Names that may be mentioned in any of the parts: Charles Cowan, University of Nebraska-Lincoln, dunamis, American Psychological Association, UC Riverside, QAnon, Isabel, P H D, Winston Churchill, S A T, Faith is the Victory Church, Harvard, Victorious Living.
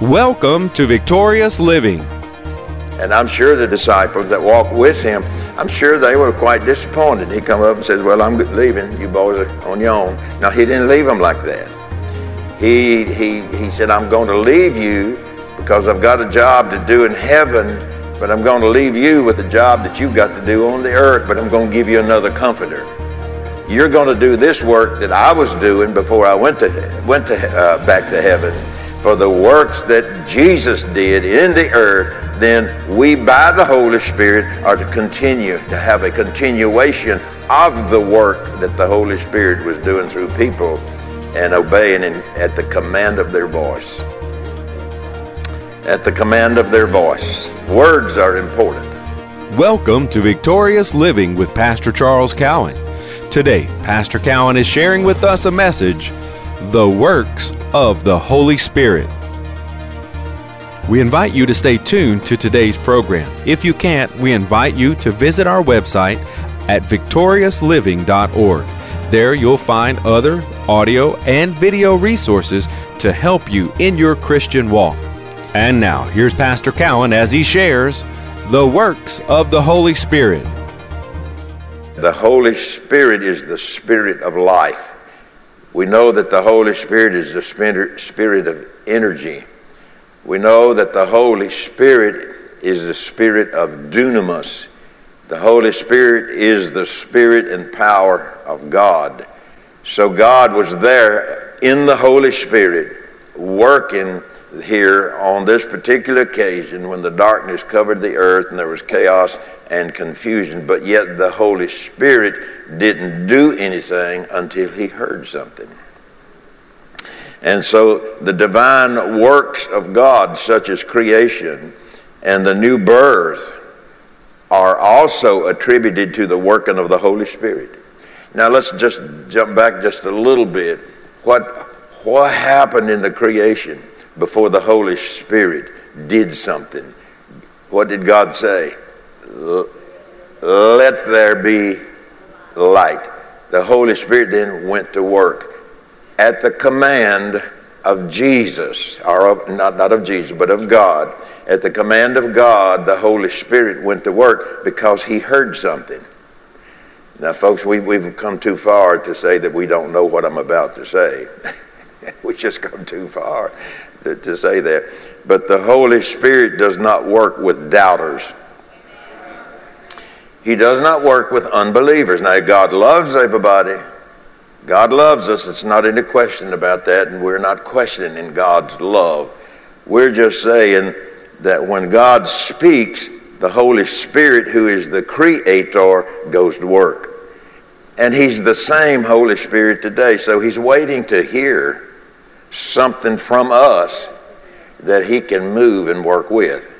Welcome to Victorious Living. And I'm sure the disciples that walked with him, I'm sure they were quite disappointed. He come up and says, well, I'm leaving. You boys are on your own. Now, he didn't leave them like that. He said, I'm going to leave you because I've got a job to do in heaven, but I'm going to leave you with a job that you've got to do on the earth, but I'm going to give you another comforter. You're going to do this work that I was doing before I went back to heaven. For the works that Jesus did in the earth, then we, by the Holy Spirit, are to continue to have a continuation of the work that the Holy Spirit was doing through people and obeying at the command of their voice. At the command of their voice. Words are important. Welcome to Victorious Living with Pastor Charles Cowan. Today, Pastor Cowan is sharing with us a message, The Works of the Holy Spirit. We invite you to stay tuned to today's program. If you can't, we invite you to visit our website at victoriousliving.org. There you'll find other audio and video resources to help you in your Christian walk. And now, here's Pastor Cowan as he shares the works of the Holy Spirit. The Holy Spirit is the Spirit of life. We know that the Holy Spirit is the Spirit of energy. We know that the Holy Spirit is the spirit of dunamis. The Holy Spirit is the spirit and power of God. So God was there in the Holy Spirit working here on this particular occasion when the darkness covered the earth and there was chaos and confusion, but yet the Holy Spirit didn't do anything until he heard something. And so the divine works of God, such as creation and the new birth, are also attributed to the working of the Holy Spirit. Now let's just jump back just a little bit. What happened in the creation before the Holy Spirit did something? What did God say? Let there be light. The Holy Spirit then went to work. At the command of Jesus, or not of Jesus, but of God, at the command of God, the Holy Spirit went to work because he heard something. Now, folks, we've come too far to say that we don't know what I'm about to say. We just come too far to say that. But the Holy Spirit does not work with doubters. He does not work with unbelievers. Now, God loves everybody. God loves us. It's not any question about that, and we're not questioning God's love. We're just saying that when God speaks, the Holy Spirit, who is the creator, goes to work. And he's the same Holy Spirit today, so he's waiting to hear something from us that he can move and work with.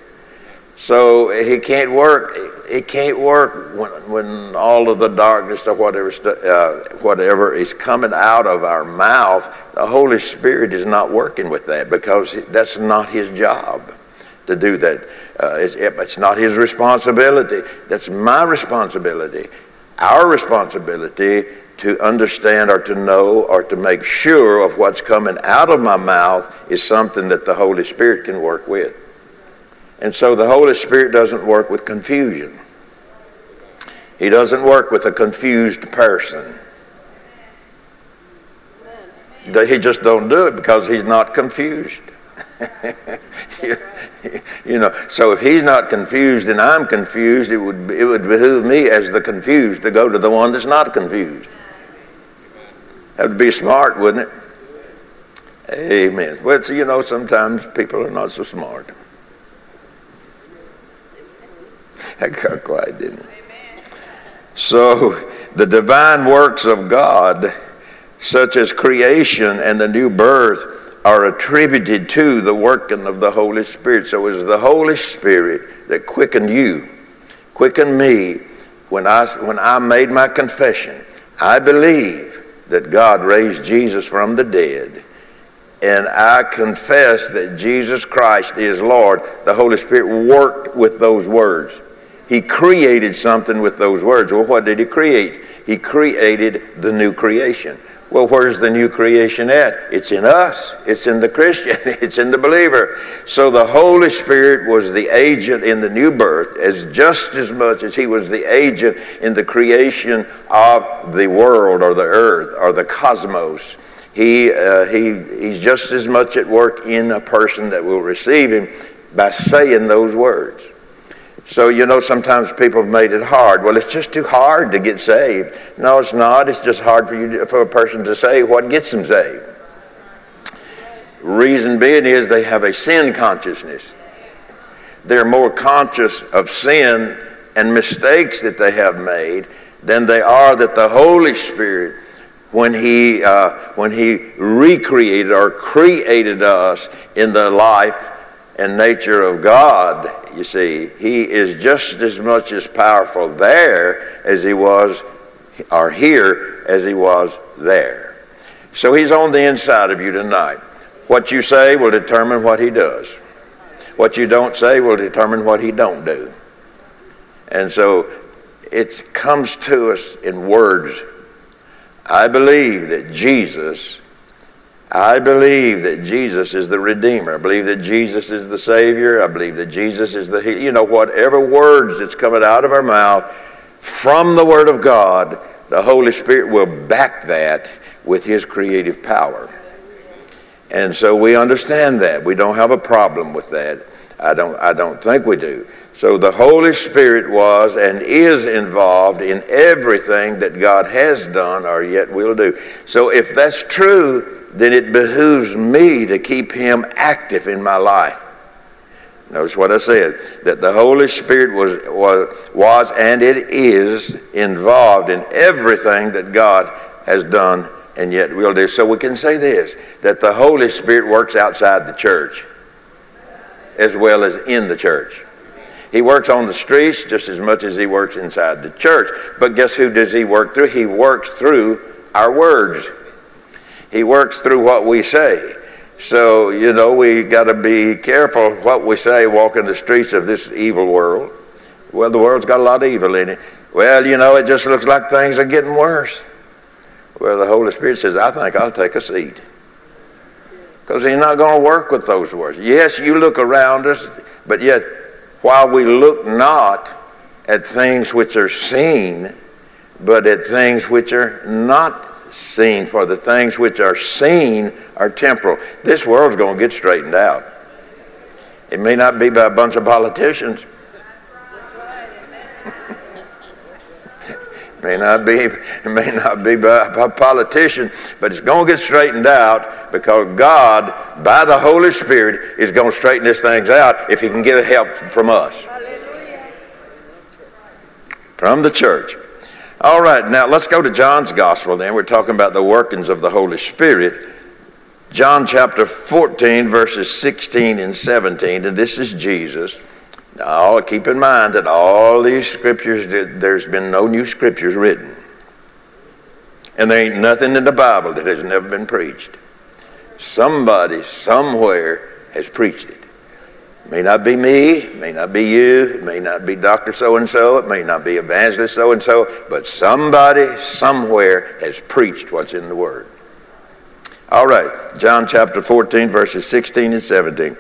So he can't work. It can't work when all of the darkness or whatever is coming out of our mouth. The Holy Spirit is not working with that because that's not his job to do that. It's not his responsibility. That's my responsibility, our responsibility to understand or to know or to make sure of what's coming out of my mouth is something that the Holy Spirit can work with. And so the Holy Spirit doesn't work with confusion. He doesn't work with a confused person. He just don't do it because he's not confused. So if he's not confused and I'm confused, it would behoove me as the confused to go to the one that's not confused. That would be smart, wouldn't it? Amen. Well, sometimes people are not so smart. That got quiet, didn't it? Amen. So the divine works of God, such as creation and the new birth, are attributed to the working of the Holy Spirit. So it was the Holy Spirit that quickened you, quickened me, when I made my confession. I believe that God raised Jesus from the dead, and I confess that Jesus Christ is Lord. The Holy Spirit worked with those words. He created something with those words. Well, what did he create? He created the new creation. Well, where's the new creation at? It's in us. It's in the Christian. It's in the believer. So the Holy Spirit was the agent in the new birth as just as much as he was the agent in the creation of the world or the earth or the cosmos. He's just as much at work in a person that will receive him by saying those words. So, you know, sometimes people have made it hard. Well, it's just too hard to get saved. No, it's not. It's just hard for a person to say what gets them saved. Reason being is they have a sin consciousness. They're more conscious of sin and mistakes that they have made than they are that the Holy Spirit, when he recreated or created us in the life and nature of God, you see, he is just as much as powerful there as he was, or here as he was there. So he's on the inside of you tonight. What you say will determine what he does. What you don't say will determine what he don't do. And so it comes to us in words. I believe that Jesus is the Redeemer. I believe that Jesus is the Savior. I believe that Jesus is the Healer. You know, whatever words that's coming out of our mouth from the Word of God, the Holy Spirit will back that with his creative power. And so we understand that. We don't have a problem with that. I don't think we do. So the Holy Spirit was and is involved in everything that God has done or yet will do. So if that's true, then it behooves me to keep him active in my life. Notice what I said, that the Holy Spirit was and it is involved in everything that God has done and yet will do. So we can say this, that the Holy Spirit works outside the church as well as in the church. He works on the streets just as much as he works inside the church. But guess who does he work through? He works through our words. He works through what we say. So, you know, we got to be careful what we say walking the streets of this evil world. Well, the world's got a lot of evil in it. Well, you know, it just looks like things are getting worse. Well, the Holy Spirit says, I think I'll take a seat. Because he's not going to work with those words. Yes, you look around us, but yet while we look not at things which are seen, but at things which are not seen, for the things which are seen are temporal. This world's going to get straightened out. It may not be by a bunch of politicians. It may not be by a politician, but it's going to get straightened out because God, by the Holy Spirit, is going to straighten these things out if he can get help from us. Hallelujah. From the church. All right, now let's go to John's Gospel then. We're talking about the workings of the Holy Spirit. John chapter 14, verses 16 and 17, and this is Jesus. Now, keep in mind that all these scriptures, there's been no new scriptures written. And there ain't nothing in the Bible that has never been preached. Somebody, somewhere, has preached it. May not be me, may not be you, it may not be Dr. So-and-so, it may not be Evangelist so-and-so, but somebody somewhere has preached what's in the Word. All right, John chapter 14, verses 16 and 17.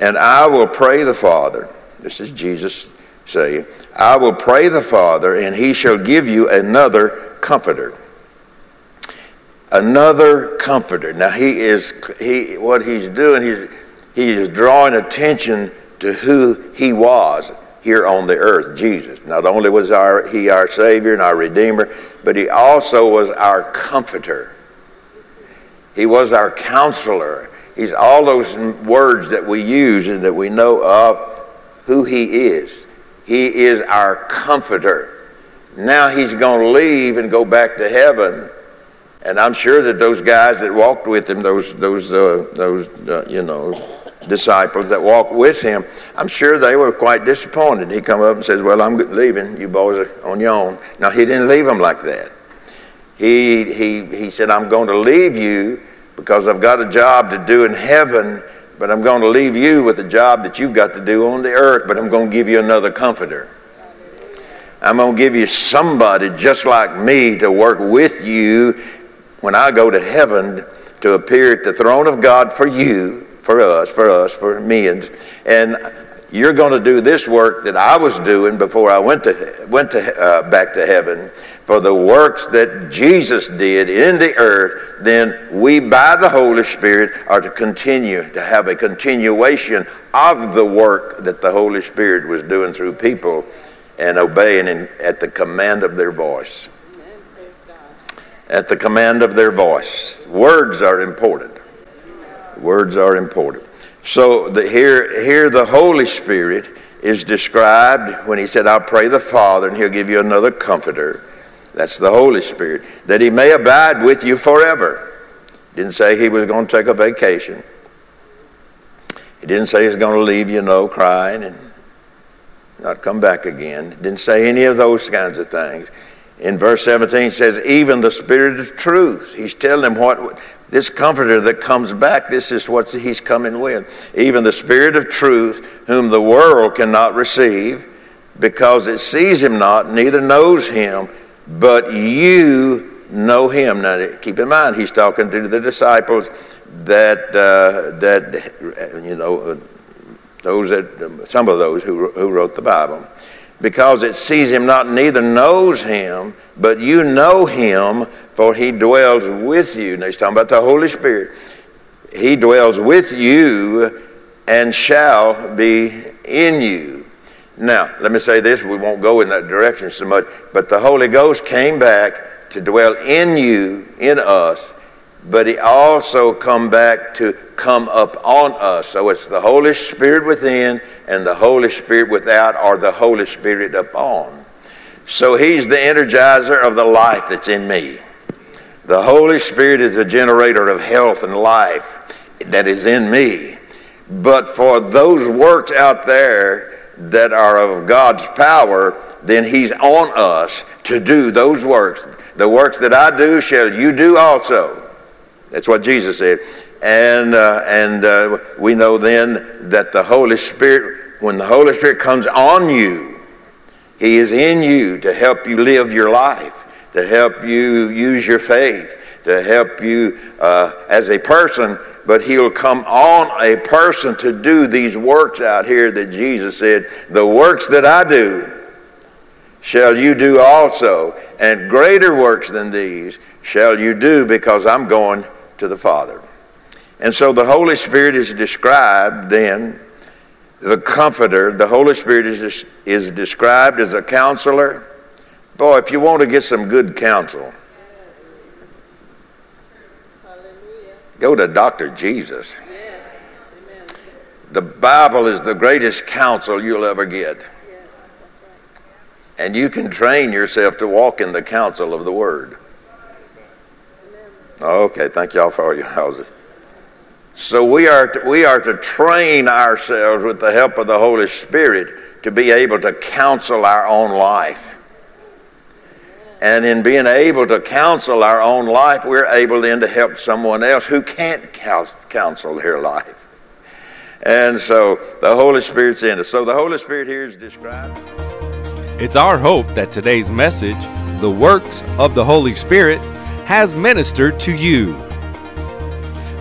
And I will pray the Father, this is Jesus saying, I will pray the Father, and he shall give you another comforter. Another comforter. Now, what he's doing, He is drawing attention to who he was here on the earth, Jesus. Not only was he our Savior and our Redeemer, but he also was our comforter. He was our counselor. He's all those words that we use and that we know of who he is. He is our comforter. Now he's going to leave and go back to heaven. And I'm sure that those guys that walked with him, those disciples that walked with him, I'm sure they were quite disappointed. He come up and says, well, I'm leaving. You boys are on your own. Now, he didn't leave them like that. He said, I'm going to leave you because I've got a job to do in heaven, but I'm going to leave you with a job that you've got to do on the earth, but I'm going to give you another comforter. I'm going to give you somebody just like me to work with you when I go to heaven to appear at the throne of God for you, for us, for me, and you're going to do this work that I was doing before I went back to heaven. For the works that Jesus did in the earth, then we, by the Holy Spirit, are to continue to have a continuation of the work that the Holy Spirit was doing through people and obeying at the command of their voice. At the command of their voice. Words are important. Words are important. So here the Holy Spirit is described when he said, I'll pray the Father and he'll give you another comforter. That's the Holy Spirit. That he may abide with you forever. Didn't say he was going to take a vacation. He didn't say he's going to leave you, no, crying and not come back again. Didn't say any of those kinds of things. In verse 17 it says, even the Spirit of truth. He's telling them what this comforter that comes back, this is what he's coming with. Even the Spirit of truth, whom the world cannot receive, because it sees him not, neither knows him, but you know him. Now, keep in mind, he's talking to the disciples some of those who wrote the Bible. Because it sees him not, neither knows him, but you know him, for he dwells with you. Now he's talking about the Holy Spirit. He dwells with you and shall be in you. Now, let me say this. We won't go in that direction so much. But the Holy Ghost came back to dwell in you, in us, but he also come back to come up on us. So it's the Holy Spirit within and the Holy Spirit without, or the Holy Spirit upon. So he's the energizer of the life that's in me. The Holy Spirit is the generator of health and life that is in me. But for those works out there that are of God's power, then he's on us to do those works. The works that I do shall you do also. That's what Jesus said. And we know then that the Holy Spirit, when the Holy Spirit comes on you, he is in you to help you live your life, to help you use your faith, to help you as a person. But he'll come on a person to do these works out here that Jesus said, the works that I do shall you do also, and greater works than these shall you do, because I'm going to the Father. And so the Holy Spirit is described then, the Comforter. The Holy Spirit is described as a counselor. Boy, if you want to get some good counsel, yes. Go to Dr. Jesus. Yes. Amen. The Bible is the greatest counsel you'll ever get. Yes. That's right. And you can train yourself to walk in the counsel of the Word. Amen. Okay, thank y'all for all your houses. So we are to train ourselves with the help of the Holy Spirit to be able to counsel our own life. And in being able to counsel our own life, we're able then to help someone else who can't counsel their life. And so the Holy Spirit's in us. So the Holy Spirit here is described. It's our hope that today's message, The Works of the Holy Spirit, has ministered to you.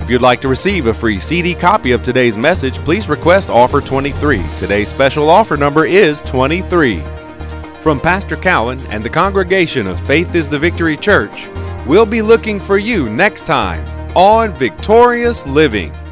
If you'd like to receive a free CD copy of today's message, please request offer 23. Today's special offer number is 23. From Pastor Cowan and the congregation of Faith is the Victory Church, we'll be looking for you next time on Victorious Living.